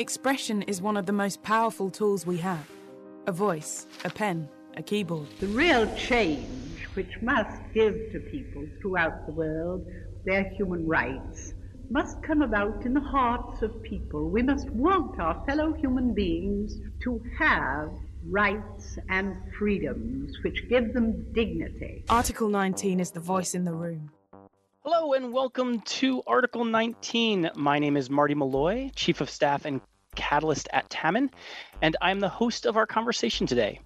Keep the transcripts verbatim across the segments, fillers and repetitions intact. Expression is one of the most powerful tools we have. A voice, a pen, a keyboard. The real change which must give to people throughout the world their human rights must come about in the hearts of people. We must want our fellow human beings to have rights and freedoms which give them dignity. Article nineteen is the voice in the room. Hello and welcome to Article nineteen. My name is Marty Malloy, Chief of Staff and Catalyst at Tamman, and I'm the host of our conversation today.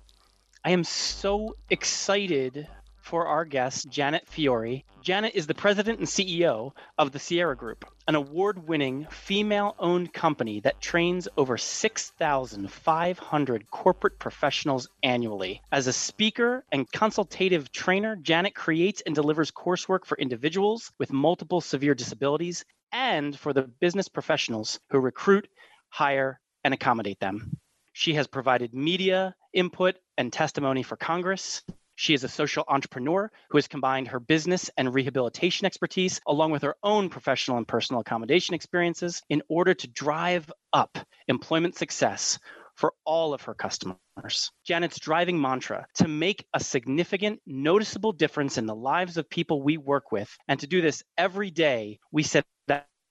I am so excited for our guest, Janet Fiore. Janet is the president and C E O of the Sierra Group, an award-winning female-owned company that trains over six thousand five hundred corporate professionals annually. As a speaker and consultative trainer, Janet creates and delivers coursework for individuals with multiple severe disabilities and for the business professionals who recruit, hire, and accommodate them. She has provided media input and testimony for Congress. She is a social entrepreneur who has combined her business and rehabilitation expertise along with her own professional and personal accommodation experiences in order to drive up employment success for all of her customers. Janet's driving mantra: to make a significant, noticeable difference in the lives of people we work with. And to do this every day, we set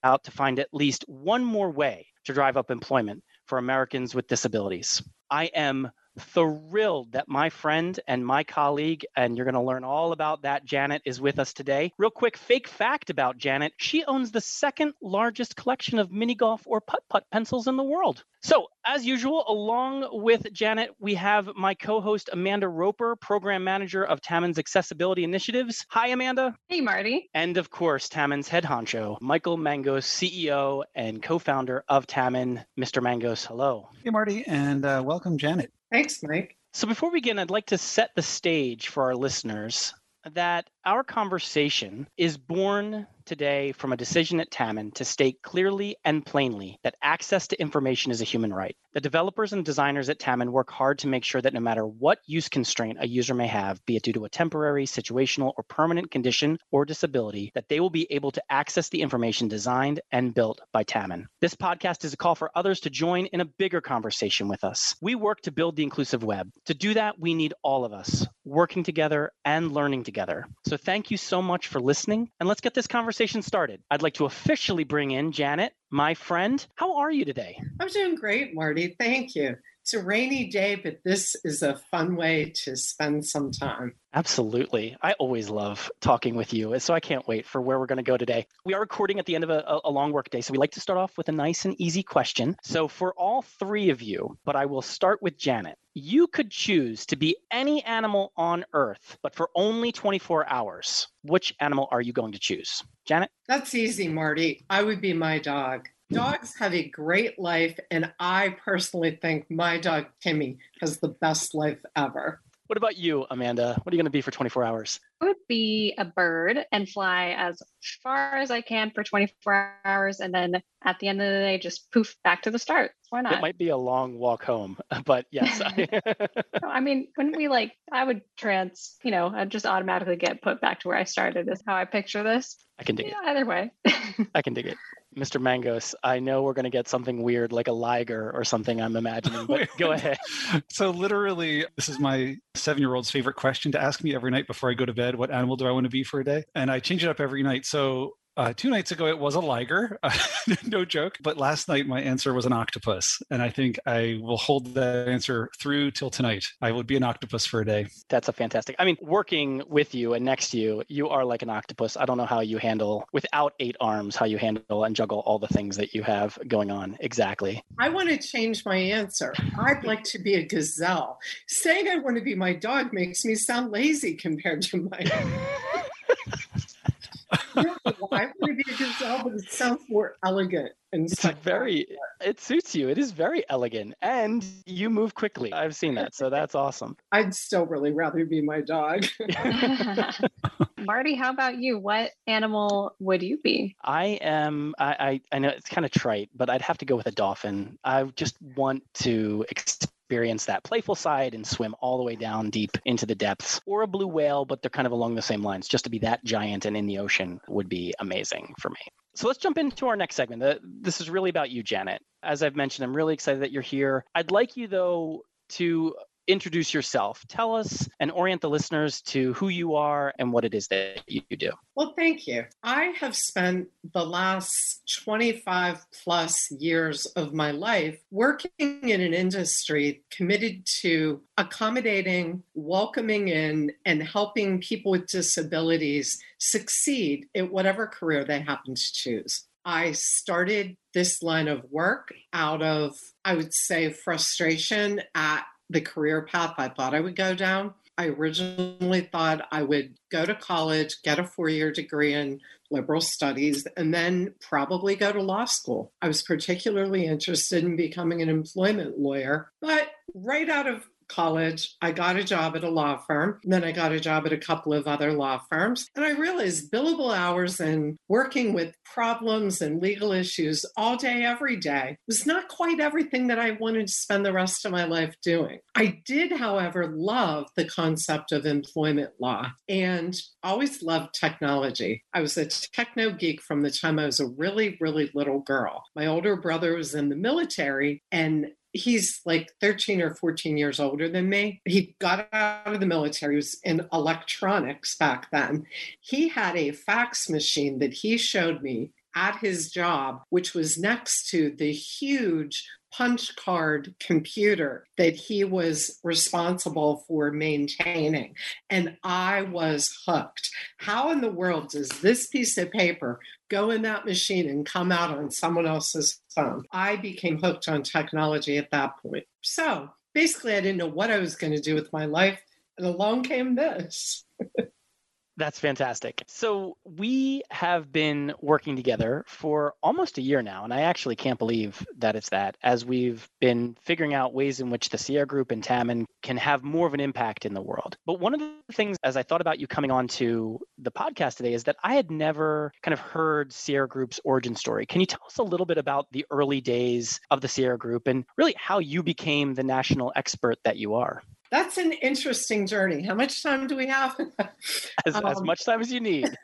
out to find at least one more way to drive up employment for Americans with disabilities. I am thrilled that my friend and my colleague, and you're going to learn all about that, Janet, is with us today. Real quick, fake fact about Janet: she owns the second largest collection of mini golf or putt-putt pencils in the world. So, as usual, along with Janet, we have my co-host, Amanda Roper, Program Manager of Tamman's Accessibility Initiatives. Hi, Amanda. Hey, Marty. And, of course, Tamman's head honcho, Michael Mangus, C E O and co-founder of Tamman. Mister Mangus, hello. Hey, Marty, and uh, welcome, Janet. Thanks, Mike. So before we begin, I'd like to set the stage for our listeners that our conversation is born today from a decision at Tamman to state clearly and plainly that access to information is a human right. The developers and designers at Tamman work hard to make sure that no matter what use constraint a user may have, be it due to a temporary, situational, or permanent condition or disability, that they will be able to access the information designed and built by Tamman. This podcast is a call for others to join in a bigger conversation with us. We work to build the inclusive web. To do that, we need all of us working together and learning together. So thank you so much for listening, and let's get this conversation started. I'd like to officially bring in Janet, my friend. How are you today? I'm doing great, Marty. Thank you. It's a rainy day, but this is a fun way to spend some time. Absolutely. I always love talking with you, so I can't wait for where we're going to go today. We are recording at the end of a, a long work day, so we like to start off with a nice and easy question. So for all three of you, but I will start with Janet. You could choose to be any animal on Earth, but for only twenty-four hours. Which animal are you going to choose? Janet? That's easy, Marty. I would be my dog. Dogs have a great life, and I personally think my dog, Timmy, has the best life ever. What about you, Amanda? What are you going to be for twenty-four hours? I would be a bird and fly as far as I can for twenty-four hours, and then at the end of the day, just poof, back to the start. Why not? It might be a long walk home, but yes. I, no, I mean, wouldn't we like, I would trans, you know, I'd just automatically get put back to where I started is how I picture this. I can dig yeah, it. Either way. I can dig it. Mister Mangus, I know we're going to get something weird like a liger or something I'm imagining, but go ahead. So literally, this is my seven-year-old's favorite question to ask me every night before I go to bed: what animal do I want to be for a day? And I change it up every night. So uh, two nights ago, it was a liger. No joke. But last night, my answer was an octopus. And I think I will hold that answer through till tonight. I would be an octopus for a day. That's a fantastic. I mean, working with you and next to you, you are like an octopus. I don't know how you handle, without eight arms, how you handle and juggle all the things that you have going on. Exactly. I want to change my answer. I'd like to be a gazelle. Saying I want to be my dog makes me sound lazy compared to my... Really, I want to be a gazelle, but it sounds more elegant. And it's very, it suits you. It is very elegant. And you move quickly. I've seen that. So that's awesome. I'd still really rather be my dog. Marty, how about you? What animal would you be? I am, I, I, I know it's kind of trite, but I'd have to go with a dolphin. I just want to experience experience that playful side and swim all the way down deep into the depths, or a blue whale, but they're kind of along the same lines. Just to be that giant and in the ocean would be amazing for me. So let's jump into our next segment. This is really about you, Janet. As I've mentioned, I'm really excited that you're here. I'd like you, though, to introduce yourself. Tell us and orient the listeners to who you are and what it is that you do. Well, thank you. I have spent the last twenty-five plus years of my life working in an industry committed to accommodating, welcoming in, and helping people with disabilities succeed at whatever career they happen to choose. I started this line of work out of, I would say, frustration at the career path I thought I would go down. I originally thought I would go to college, get a four-year degree in liberal studies, and then probably go to law school. I was particularly interested in becoming an employment lawyer, but right out of college, I got a job at a law firm. Then I got a job at a couple of other law firms. And I realized billable hours and working with problems and legal issues all day, every day was not quite everything that I wanted to spend the rest of my life doing. I did, however, love the concept of employment law and always loved technology. I was a techno geek from the time I was a really, really little girl. My older brother was in the military, and he's like thirteen or fourteen years older than me. He got out of the military, he was in electronics back then. He had a fax machine that he showed me at his job, which was next to the huge punch card computer that he was responsible for maintaining. And I was hooked. How in the world does this piece of paper go in that machine and come out on someone else's phone? I became hooked on technology at that point. So basically, I didn't know what I was going to do with my life. And along came this. That's fantastic. So we have been working together for almost a year now, and I actually can't believe that it's that, as we've been figuring out ways in which the Sierra Group and Tamman can have more of an impact in the world. But one of the things, as I thought about you coming on to the podcast today, is that I had never kind of heard Sierra Group's origin story. Can you tell us a little bit about the early days of the Sierra Group and really how you became the national expert that you are? That's an interesting journey. How much time do we have? as, um, as much time as you need.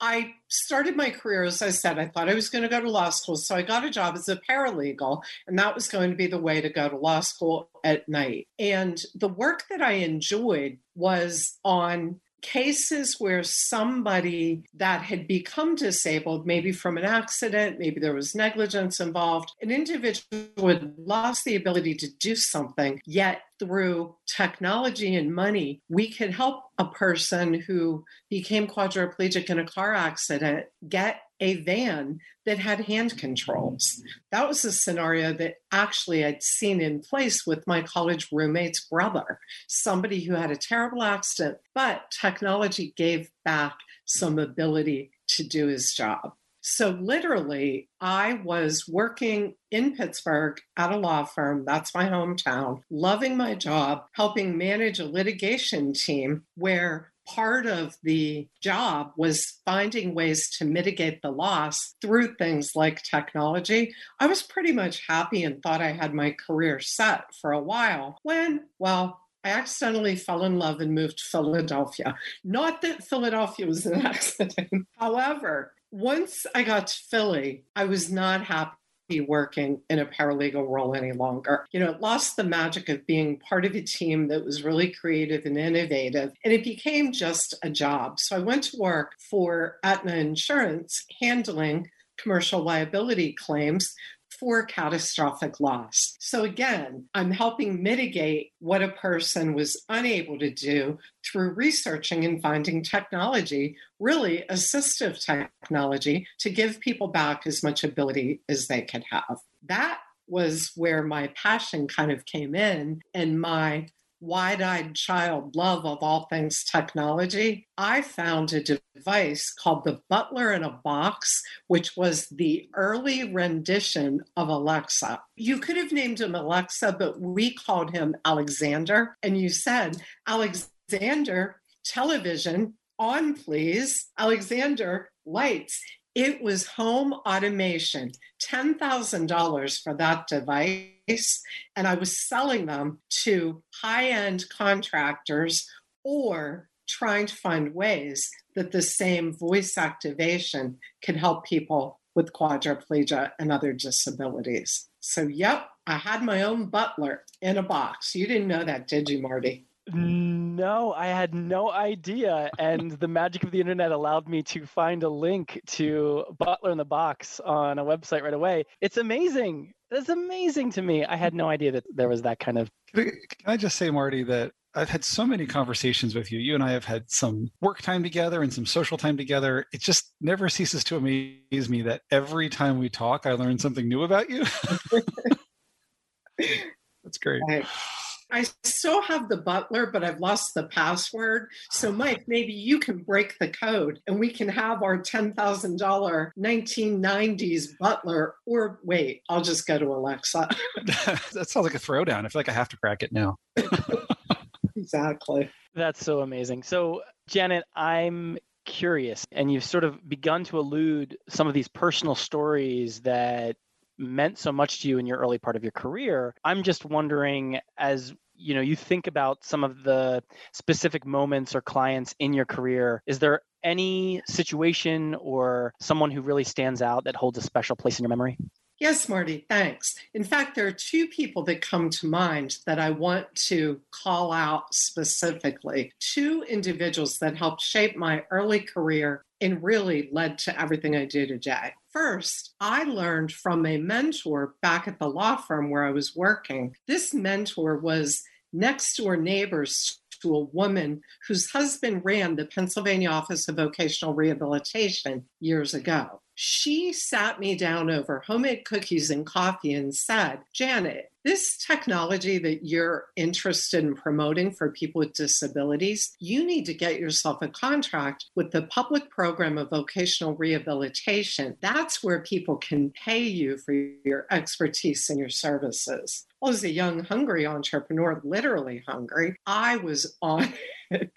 I started my career, as I said, I thought I was going to go to law school. So I got a job as a paralegal, and that was going to be the way to go to law school at night. And the work that I enjoyed was on cases where somebody that had become disabled, maybe from an accident, maybe there was negligence involved, an individual had lost the ability to do something, yet through technology and money, we could help a person who became quadriplegic in a car accident get a van that had hand controls. That was a scenario that actually I'd seen in place with my college roommate's brother, somebody who had a terrible accident, but technology gave back some ability to do his job. So literally, I was working in Pittsburgh at a law firm. That's my hometown, loving my job, helping manage a litigation team where part of the job was finding ways to mitigate the loss through things like technology. I was pretty much happy and thought I had my career set for a while when, well, I accidentally fell in love and moved to Philadelphia. Not that Philadelphia was an accident. However, once I got to Philly, I was not happy working in a paralegal role any longer. You know, it lost the magic of being part of a team that was really creative and innovative, and it became just a job. So I went to work for Aetna Insurance, handling commercial liability claims for catastrophic loss. So again, I'm helping mitigate what a person was unable to do through researching and finding technology, really assistive technology, to give people back as much ability as they could have. That was where my passion kind of came in, and my wide-eyed child love of all things technology. I found a device called the Butler in a Box, which was the early rendition of Alexa. You could have named him Alexa, but we called him Alexander. And you said, Alexander, television on, please. Alexander, lights. It was home automation, ten thousand dollars for that device, and I was selling them to high-end contractors or trying to find ways that the same voice activation can help people with quadriplegia and other disabilities. So, yep, I had my own butler in a box. You didn't know that, did you, Marty? No, I had no idea. And the magic of the internet allowed me to find a link to Butler in the Box on a website right away. It's amazing. That's amazing to me. I had no idea that there was that kind of... Can I just say, Marty, that I've had so many conversations with you. You and I have had some work time together and some social time together. It just never ceases to amaze me that every time we talk, I learn something new about you. That's great. Right. I still have the butler, but I've lost the password. So, Mike, maybe you can break the code and we can have our ten thousand dollars nineteen nineties butler. Or wait, I'll just go to Alexa. That sounds like a throwdown. I feel like I have to crack it now. Exactly. That's so amazing. So, Janet, I'm curious, and you've sort of begun to allude some of these personal stories that meant so much to you in your early part of your career. I'm just wondering, as you know, you think about some of the specific moments or clients in your career, is there any situation or someone who really stands out that holds a special place in your memory? Yes, Marty, thanks. In fact, there are two people that come to mind that I want to call out specifically. Two individuals that helped shape my early career and really led to everything I do today. First, I learned from a mentor back at the law firm where I was working. This mentor was next door neighbors to a woman whose husband ran the Pennsylvania Office of Vocational Rehabilitation years ago. She sat me down over homemade cookies and coffee and said, Janet, this technology that you're interested in promoting for people with disabilities, you need to get yourself a contract with the public program of vocational rehabilitation. That's where people can pay you for your expertise and your services. Well, as a young, hungry entrepreneur, literally hungry, I was on it.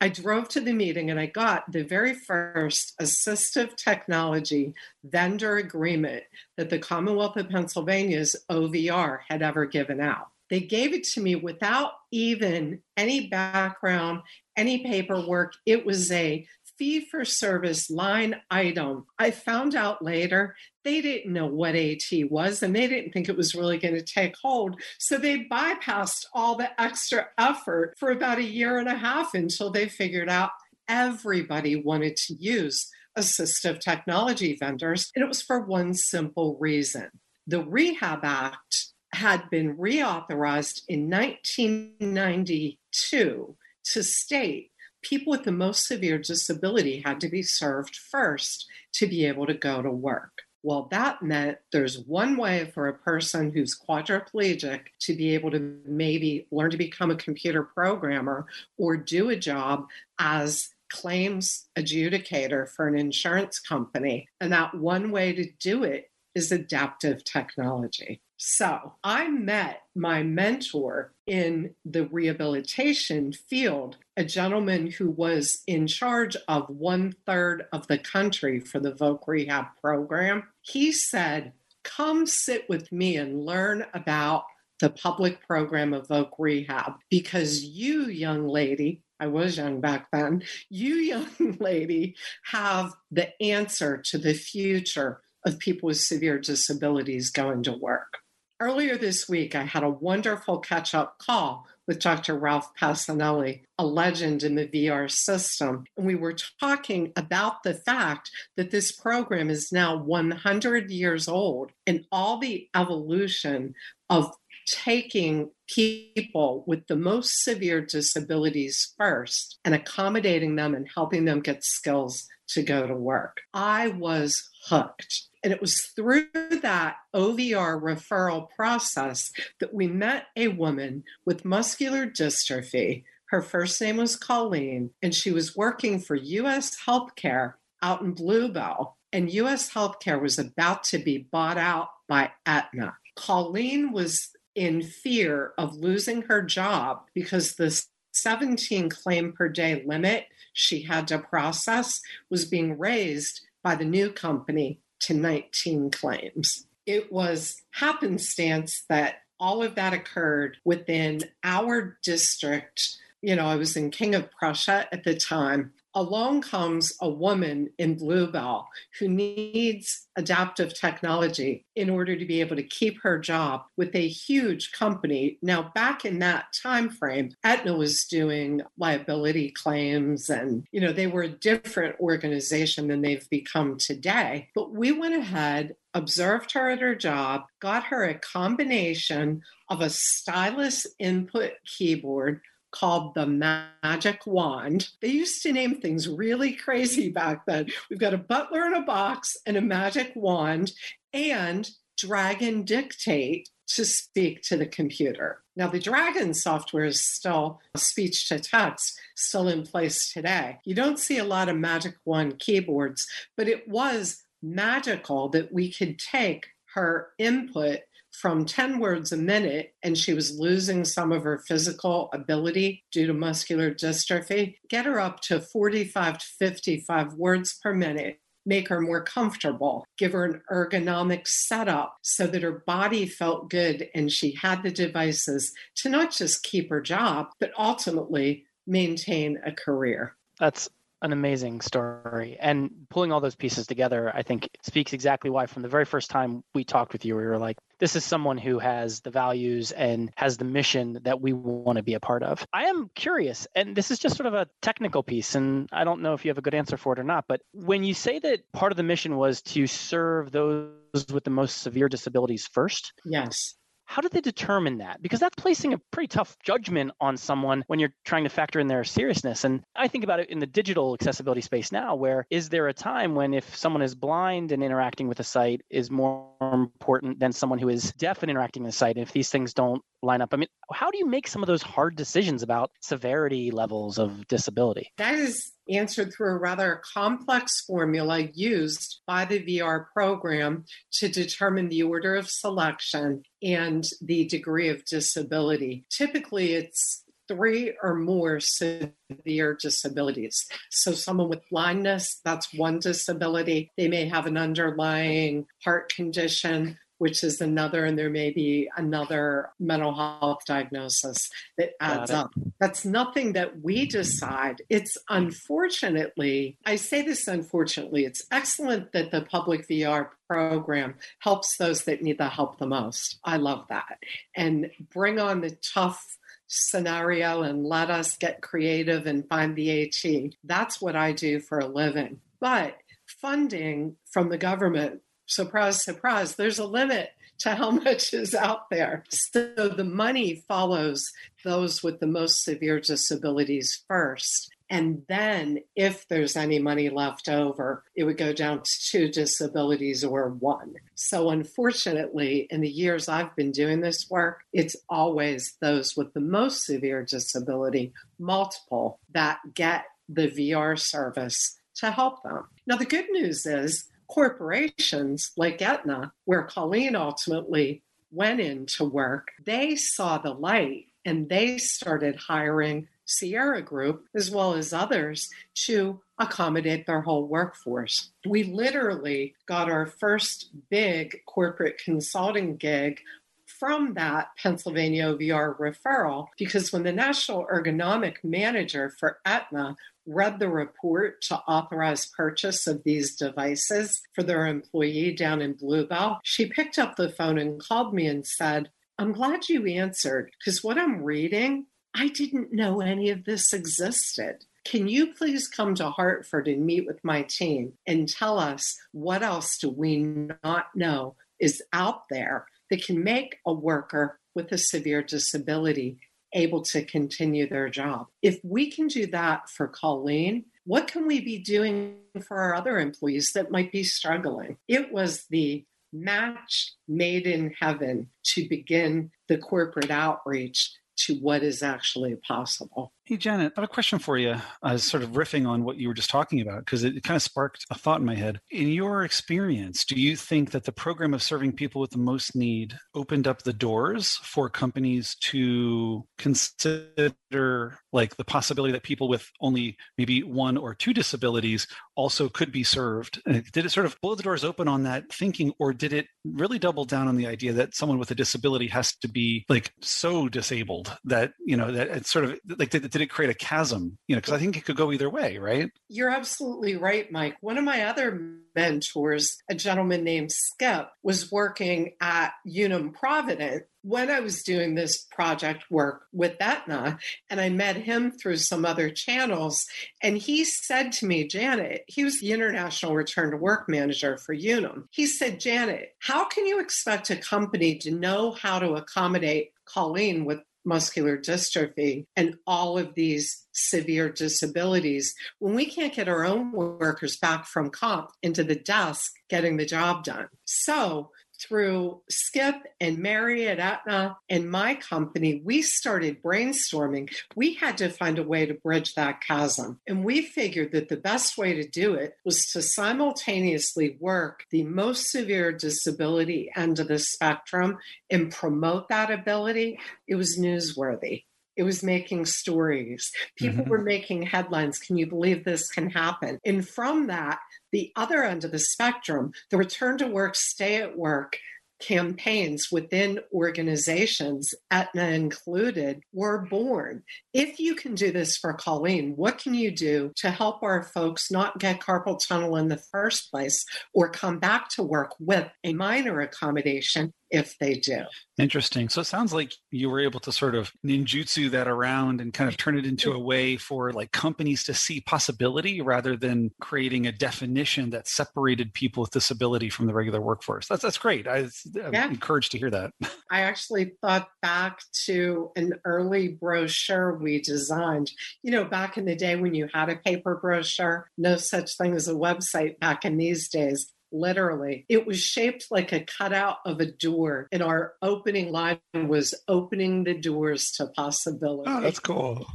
I drove to the meeting and I got the very first assistive technology vendor agreement that the Commonwealth of Pennsylvania's O V R had ever given out. They gave it to me without even any background, any paperwork. It was a fee-for-service line item. I found out later they didn't know what AT was, and they didn't think it was really going to take hold. So they bypassed all the extra effort for about a year and a half until they figured out everybody wanted to use assistive technology vendors. And it was for one simple reason. The Rehab Act had been reauthorized in nineteen ninety-two to state people with the most severe disability had to be served first to be able to go to work. Well, that meant there's one way for a person who's quadriplegic to be able to maybe learn to become a computer programmer or do a job as claims adjudicator for an insurance company. And that one way to do it is adaptive technology. So I met my mentor in the rehabilitation field, a gentleman who was in charge of one third of the country for the Voc Rehab program. He said, come sit with me and learn about the public program of Voc Rehab, because you, young lady, I was young back then, you, young lady, have the answer to the future of people with severe disabilities going to work. Earlier this week, I had a wonderful catch-up call with Doctor Ralph Passanelli, a legend in the V R system. And we were talking about the fact that this program is now one hundred years old and all the evolution of taking people with the most severe disabilities first and accommodating them and helping them get skills to go to work. I was hooked. And it was through that O V R referral process that we met a woman with muscular dystrophy. Her first name was Colleen, and she was working for U S Healthcare out in Blue Bell. And U S Healthcare was about to be bought out by Aetna. Colleen was in fear of losing her job because the seventeen claim per day limit she had to process was being raised by the new company to nineteen claims. It was happenstance that all of that occurred within our district you know, I was in King of Prussia at the time. Along comes a woman in Blue Bell who needs adaptive technology in order to be able to keep her job with a huge company. Now, back in that time frame, Aetna was doing liability claims and, you know, they were a different organization than they've become today. But we went ahead, observed her at her job, got her a combination of a stylus input keyboard called the Magic Wand. They used to name things really crazy back then. We've got a Butler in a Box and a Magic Wand and Dragon Dictate to speak to the computer. Now, the Dragon software is still speech to text, still in place today. You don't see a lot of Magic Wand keyboards, but it was magical that we could take her input from ten words a minute, and she was losing some of her physical ability due to muscular dystrophy, get her up to forty-five to fifty-five words per minute, make her more comfortable, give her an ergonomic setup so that her body felt good and she had the devices to not just keep her job, but ultimately maintain a career. That's an amazing story. And pulling all those pieces together, I think speaks exactly why from the very first time we talked with you, we were like, this is someone who has the values and has the mission that we want to be a part of. I am curious, and this is just sort of a technical piece, and I don't know if you have a good answer for it or not, but when you say that part of the mission was to serve those with the most severe disabilities first. Yes. How did they determine that? Because that's placing a pretty tough judgment on someone when you're trying to factor in their seriousness. And I think about it in the digital accessibility space now, where is there a time when if someone is blind and interacting with a site is more important than someone who is deaf and interacting with a site? And if these things don't line up, I mean, how do you make some of those hard decisions about severity levels of disability? That is answered through a rather complex formula used by the V R program to determine the order of selection and the degree of disability. Typically, it's three or more severe disabilities. So someone with blindness, that's one disability. They may have an underlying heart condition, which is another, and there may be another mental health diagnosis that adds up. That's nothing that we decide. It's unfortunately, I say this unfortunately, it's excellent that the public V R program helps those that need the help the most. I love that. And bring on the tough scenario and let us get creative and find the HE. That's what I do for a living. But funding from the government, surprise, surprise, there's a limit to how much is out there. So the money follows those with the most severe disabilities first. And then if there's any money left over, it would go down to two disabilities or one. So unfortunately, in the years I've been doing this work, it's always those with the most severe disability, multiple, that get the V R service to help them. Now, the good news is corporations like Aetna, where Colleen ultimately went into work, they saw the light and they started hiring Sierra Group, as well as others, to accommodate their whole workforce. We literally got our first big corporate consulting gig from that Pennsylvania V R referral, because when the National Ergonomic Manager for Aetna read the report to authorize purchase of these devices for their employee down in Blue Bell, she picked up the phone and called me and said, "I'm glad you answered, because what I'm reading, I didn't know any of this existed. Can you please come to Hartford and meet with my team and tell us what else do we not know is out there that can make a worker with a severe disability able to continue their job?" If we can do that for Colleen, what can we be doing for our other employees that might be struggling? It was the match made in heaven to begin the corporate outreach to what is actually possible. Hey, Janet, I have a question for you, uh, sort of riffing on what you were just talking about, because it, it kind of sparked a thought in my head. In your experience, do you think that the program of serving people with the most need opened up the doors for companies to consider like the possibility that people with only maybe one or two disabilities also could be served? Did it sort of blow the doors open on that thinking, or did it really double down on the idea that someone with a disability has to be like so disabled that, you know, that it's sort of like, did did it create a chasm? You know, because I think it could go either way, right? You're absolutely right, Mike. One of my other mentors, a gentleman named Skip, was working at Unum Providence when I was doing this project work with Aetna, and I met him through some other channels. And he said to me, Janet, he was the international return to work manager for Unum. He said, Janet, how can you expect a company to know how to accommodate Colleen with muscular dystrophy and all of these severe disabilities when we can't get our own workers back from comp into the desk getting the job done? So through Skip and Mary at Aetna and my company, we started brainstorming. We had to find a way to bridge that chasm. And we figured that the best way to do it was to simultaneously work the most severe disability end of the spectrum and promote that ability. It was newsworthy. It was making stories. People mm-hmm. were making headlines. Can you believe this can happen? And from that, the other end of the spectrum, the return to work, stay at work campaigns within organizations, Aetna included, were born. If you can do this for Colleen, what can you do to help our folks not get carpal tunnel in the first place or come back to work with a minor accommodation if they do? Interesting. So it sounds like you were able to sort of ninjutsu that around and kind of turn it into a way for like companies to see possibility rather than creating a definition that separated people with disability from the regular workforce. That's that's great. I, I'm yeah. encouraged to hear that. I actually thought back to an early brochure we designed. You know, back in the day when you had a paper brochure, no such thing as a website back in these days. Literally, it was shaped like a cutout of a door, and our opening line was opening the doors to possibility. Oh, that's cool.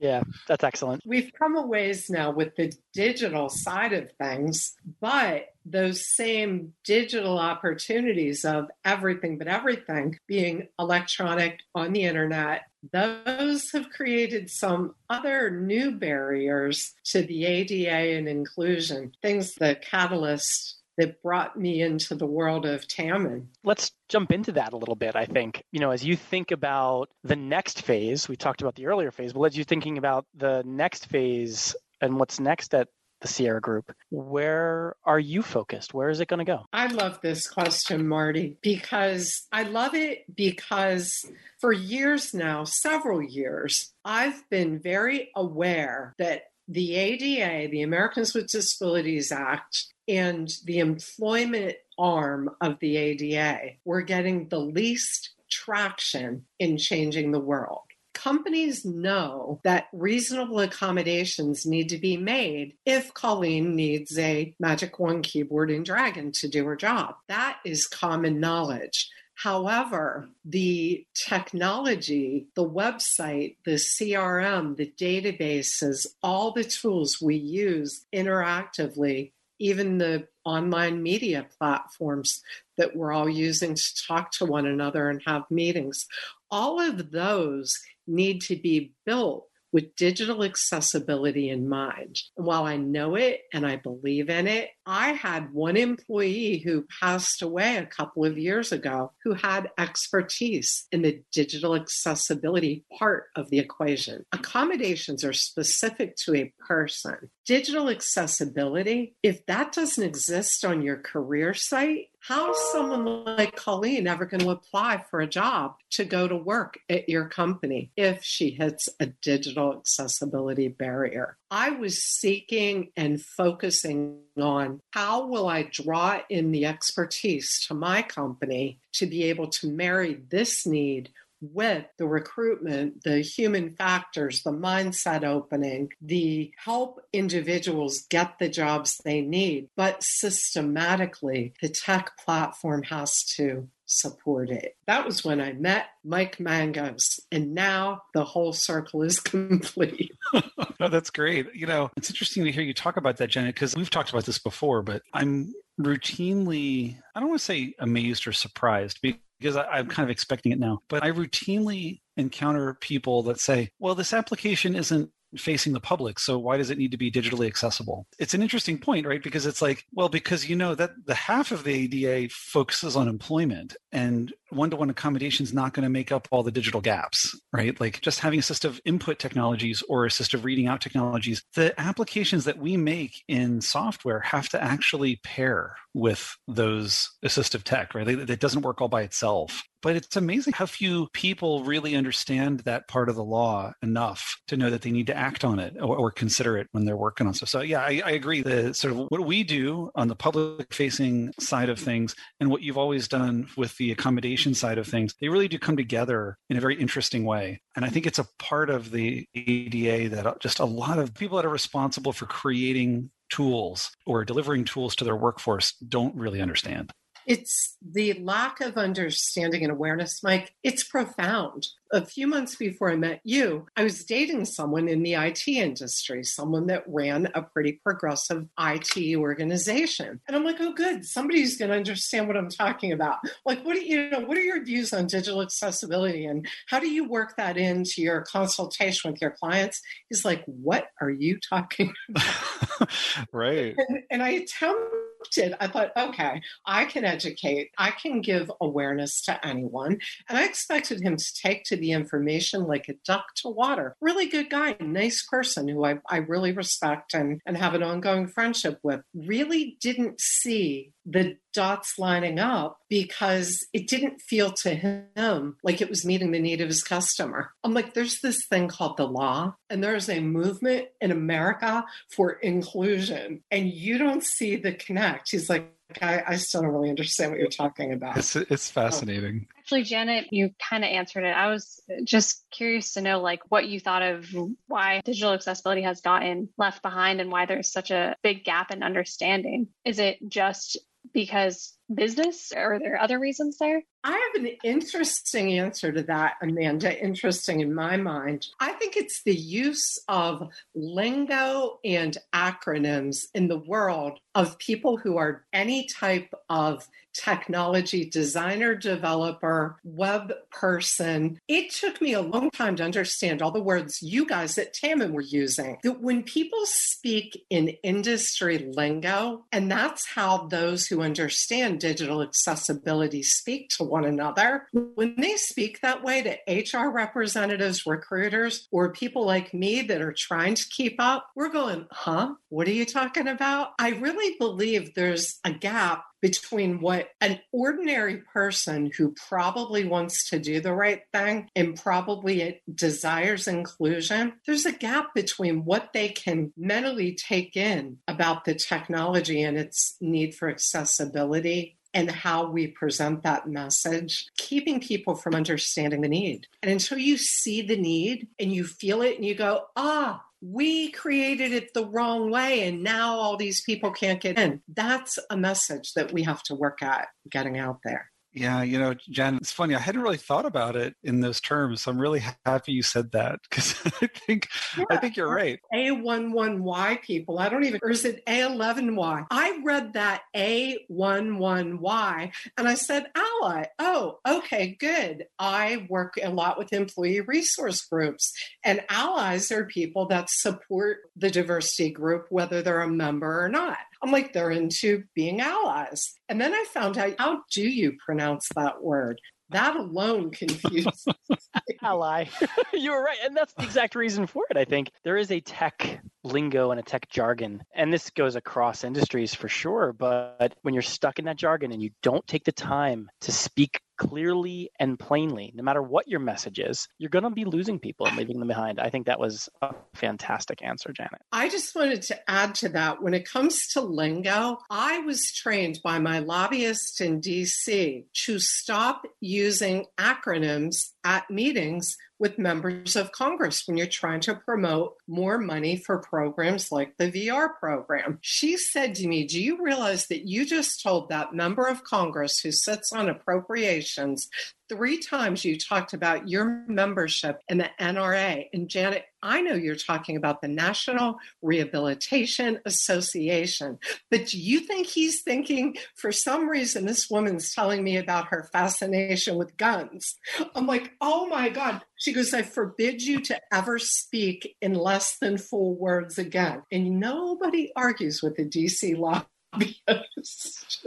Yeah, that's excellent. We've come a ways now with the digital side of things, but those same digital opportunities of everything but everything being electronic on the internet, those have created some other new barriers to the A D A and inclusion, things the catalyst that brought me into the world of Tamman. Let's jump into that a little bit, I think. You know, as you think about the next phase, we talked about the earlier phase, but as you're thinking about the next phase and what's next at the Sierra Group, where are you focused? Where is it going to go? I love this question, Marty, because I love it because for years now, several years, I've been very aware that the A D A, the Americans with Disabilities Act, and the employment arm of the A D A were getting the least traction in changing the world. Companies know that reasonable accommodations need to be made if Colleen needs a Magic Wand keyboard and dragon to do her job. That is common knowledge. However, the technology, the website, the C R M, the databases, all the tools we use interactively, even the online media platforms that we're all using to talk to one another and have meetings, all of those need to be built with digital accessibility in mind. And while I know it and I believe in it, I had one employee who passed away a couple of years ago who had expertise in the digital accessibility part of the equation. Accommodations are specific to a person. Digital accessibility, if that doesn't exist on your career site, how's someone like Colleen ever going to apply for a job to go to work at your company if she hits a digital accessibility barrier? I was seeking and focusing on how will I draw in the expertise to my company to be able to marry this need with the recruitment, the human factors, the mindset opening, the help individuals get the jobs they need, but systematically the tech platform has to support it. That was when I met Mike Mangus, and now the whole circle is complete. Oh, that's great. You know, it's interesting to hear you talk about that, Janet, because we've talked about this before, but I'm routinely, I don't want to say amazed or surprised, because because I, I'm kind of expecting it now, but I routinely encounter people that say, well, this application isn't facing the public, so why does it need to be digitally accessible? It's an interesting point, right? Because it's like, well, because you know that the half of the A D A focuses on employment, and one-to-one accommodation is not going to make up all the digital gaps, right? Like just having assistive input technologies or assistive reading out technologies, the applications that we make in software have to actually pair with those assistive tech, right? It doesn't work all by itself. But it's amazing how few people really understand that part of the law enough to know that they need to act on it or, or consider it when they're working on stuff. So yeah, I, I agree that sort of what we do on the public-facing side of things and what you've always done with the accommodation side of things, they really do come together in a very interesting way. And I think it's a part of the A D A that just a lot of people that are responsible for creating tools or delivering tools to their workforce don't really understand. It's the lack of understanding and awareness, Mike. It's profound. A few months before I met you, I was dating someone in the I T industry, someone that ran a pretty progressive I T organization. And I'm like, oh, good. Somebody's going to understand what I'm talking about. Like, what do you know? What are your views on digital accessibility and how do you work that into your consultation with your clients? He's like, what are you talking about? Right. And, and I attempted, I thought, okay, I can educate. I can give awareness to anyone. And I expected him to take to the information like a duck to water. Really good guy, nice person who I, I really respect and, and have an ongoing friendship with. Really didn't see the dots lining up because it didn't feel to him like it was meeting the need of his customer. I'm like, there's this thing called the law, and there's a movement in America for inclusion, and you don't see the connect. He's like, I, I still don't really understand what you're talking about. It's, it's fascinating. Oh. Actually, Janet, you kind of answered it. I was just curious to know like what you thought of why digital accessibility has gotten left behind and why there's such a big gap in understanding. Is it just because business or are there other reasons there? I have an interesting answer to that, Amanda. Interesting in my mind. I think it's the use of lingo and acronyms in the world of people who are any type of technology designer, developer, web person. It took me a long time to understand all the words you guys at Tamman were using. That when people speak in industry lingo, and that's how those who understand digital accessibility speak to one another, when they speak that way to H R representatives, recruiters, or people like me that are trying to keep up, we're going, huh? What are you talking about? I really believe there's a gap between what an ordinary person who probably wants to do the right thing and probably desires inclusion, there's a gap between what they can mentally take in about the technology and its need for accessibility and how we present that message, keeping people from understanding the need. And until you see the need and you feel it and you go, ah, we created it the wrong way and now all these people can't get in. That's a message that we have to work at getting out there. Yeah, you know, Jen, it's funny. I hadn't really thought about it in those terms. So I'm really happy you said that because I think yeah, I think you're right. A eleven Y people. I don't even, or is it A eleven Y? I read that A eleven Y and I said, ally. Oh, okay, good. I work a lot with employee resource groups, and allies are people that support the diversity group, whether they're a member or not. I'm like, they're into being allies. And then I found out, how do you pronounce that word? That alone confuses me. Ally. You were right. And that's the exact reason for it, I think. There is a tech lingo and a tech jargon, and this goes across industries for sure. But when you're stuck in that jargon and you don't take the time to speak clearly and plainly, no matter what your message is, you're going to be losing people and leaving them behind. I think that was a fantastic answer, Janet. I just wanted to add to that. When it comes to lingo, I was trained by my lobbyist in D C to stop using acronyms at meetings with members of Congress when you're trying to promote more money for programs like the V R program. She said to me, do you realize that you just told that member of Congress who sits on appropriations three times you talked about your membership in the N R A? And Janet, I know you're talking about the National Rehabilitation Association, but do you think he's thinking, for some reason, this woman's telling me about her fascination with guns? I'm like, oh my God. She goes, I forbid you to ever speak in less than four words again. And nobody argues with the D C law. hobbyist.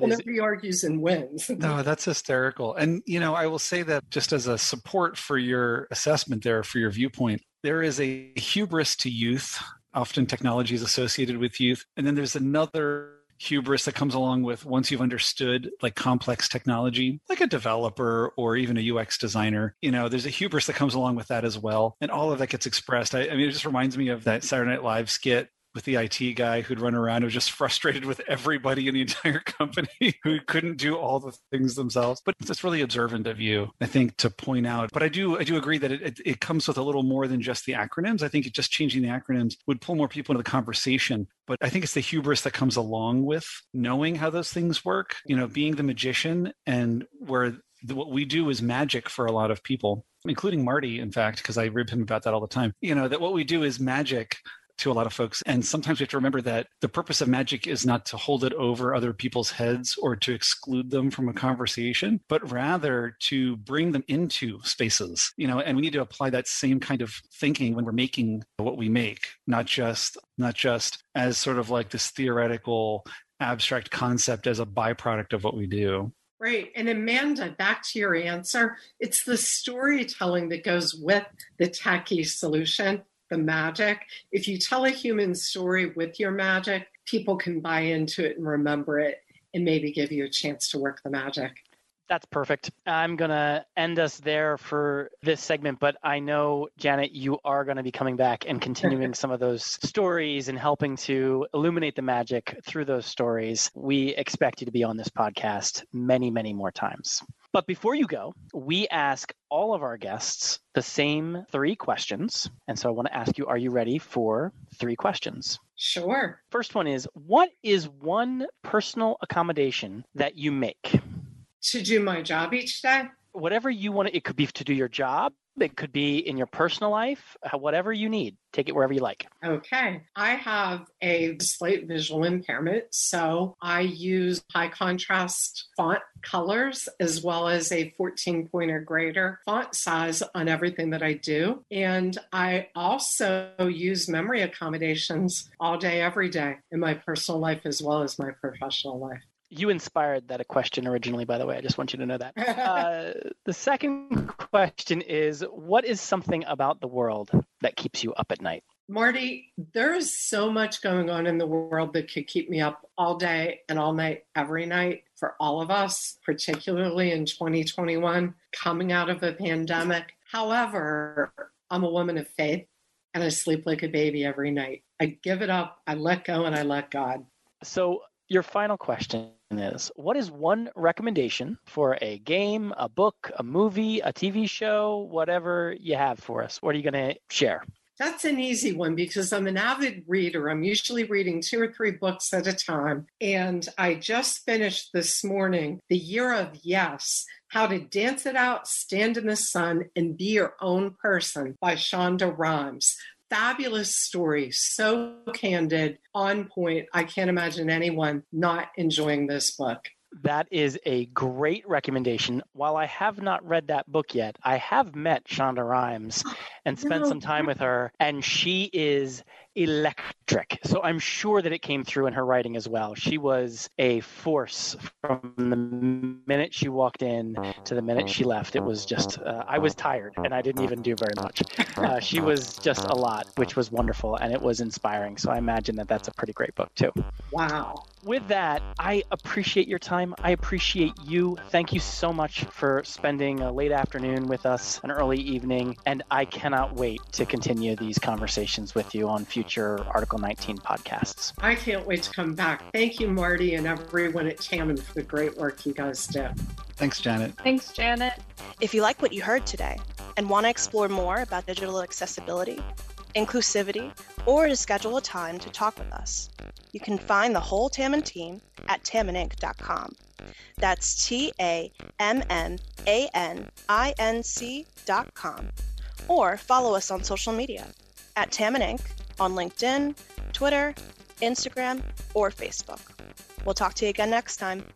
Whenever he argues and wins. No, that's hysterical. And, you know, I will say that just as a support for your assessment there, for your viewpoint, there is a hubris to youth. Often technology is associated with youth. And then there's another hubris that comes along with once you've understood like complex technology, like a developer or even a U X designer, you know, there's a hubris that comes along with that as well. And all of that gets expressed. I, I mean, it just reminds me of that Saturday Night Live skit with the I T guy who'd run around who was just frustrated with everybody in the entire company who couldn't do all the things themselves. But it's really observant of you, I think, to point out. But I do I do agree that it, it, it comes with a little more than just the acronyms. I think just changing the acronyms would pull more people into the conversation. But I think it's the hubris that comes along with knowing how those things work, you know, being the magician, and where the, what we do is magic for a lot of people, including Marty, in fact, because I rib him about that all the time, you know, that what we do is magic to a lot of folks. And sometimes we have to remember that the purpose of magic is not to hold it over other people's heads or to exclude them from a conversation, but rather to bring them into spaces, you know, and we need to apply that same kind of thinking when we're making what we make, not just, not just as sort of like this theoretical abstract concept as a byproduct of what we do. Right. And Amanda, back to your answer, it's the storytelling that goes with the tacky solution, the magic. If you tell a human story with your magic, people can buy into it and remember it and maybe give you a chance to work the magic. That's perfect. I'm going to end us there for this segment, but I know, Janet, you are going to be coming back and continuing some of those stories and helping to illuminate the magic through those stories. We expect you to be on this podcast many, many more times. But before you go, we ask all of our guests the same three questions. And so I want to ask you, are you ready for three questions? Sure. First one is, what is one personal accommodation that you make? To do my job each day? Whatever you want. It could be to do your job. It could be in your personal life, whatever you need. Take it wherever you like. Okay. I have a slight visual impairment, so I use high contrast font colors as well as a fourteen point or greater font size on everything that I do. And I also use memory accommodations all day, every day in my personal life as well as my professional life. You inspired that a question originally, by the way. I just want you to know that. Uh, the second question is, what is something about the world that keeps you up at night? Marty, there is so much going on in the world that could keep me up all day and all night, every night for all of us, particularly in twenty twenty-one, coming out of a pandemic. However, I'm a woman of faith and I sleep like a baby every night. I give it up, I let go, and I let God. So your final question is, what is one recommendation for a game, a book, a movie, a T V show, whatever you have for us? What are you going to share? That's an easy one because I'm an avid reader. I'm usually reading two or three books at a time. And I just finished this morning, The Year of Yes, How to Dance It Out, Stand in the Sun, and Be Your Own Person by Shonda Rhimes. Fabulous story, so candid, on point. I can't imagine anyone not enjoying this book. That is a great recommendation. While I have not read that book yet, I have met Shonda Rhimes and spent no. some time with her, and she is electric. So I'm sure that it came through in her writing as well. She was a force from the minute she walked in to the minute she left. It was just, uh, I was tired and I didn't even do very much. Uh, she was just a lot, which was wonderful and it was inspiring. So I imagine that that's a pretty great book too. Wow. With that, I appreciate your time. I appreciate you. Thank you so much for spending a late afternoon with us, an early evening, and I cannot wait to continue these conversations with you on future Article nineteen podcasts. I can't wait to come back. Thank you, Marty, and everyone at Tamman for the great work you guys do. Thanks, Janet. Thanks, Janet. If you like what you heard today and want to explore more about digital accessibility, inclusivity, or to schedule a time to talk with us, you can find the whole Tamman team at tamman inc dot com. That's T A M M A N I N C dot com. Or follow us on social media at Tamman Inc on LinkedIn, Twitter, Instagram, or Facebook. We'll talk to you again next time.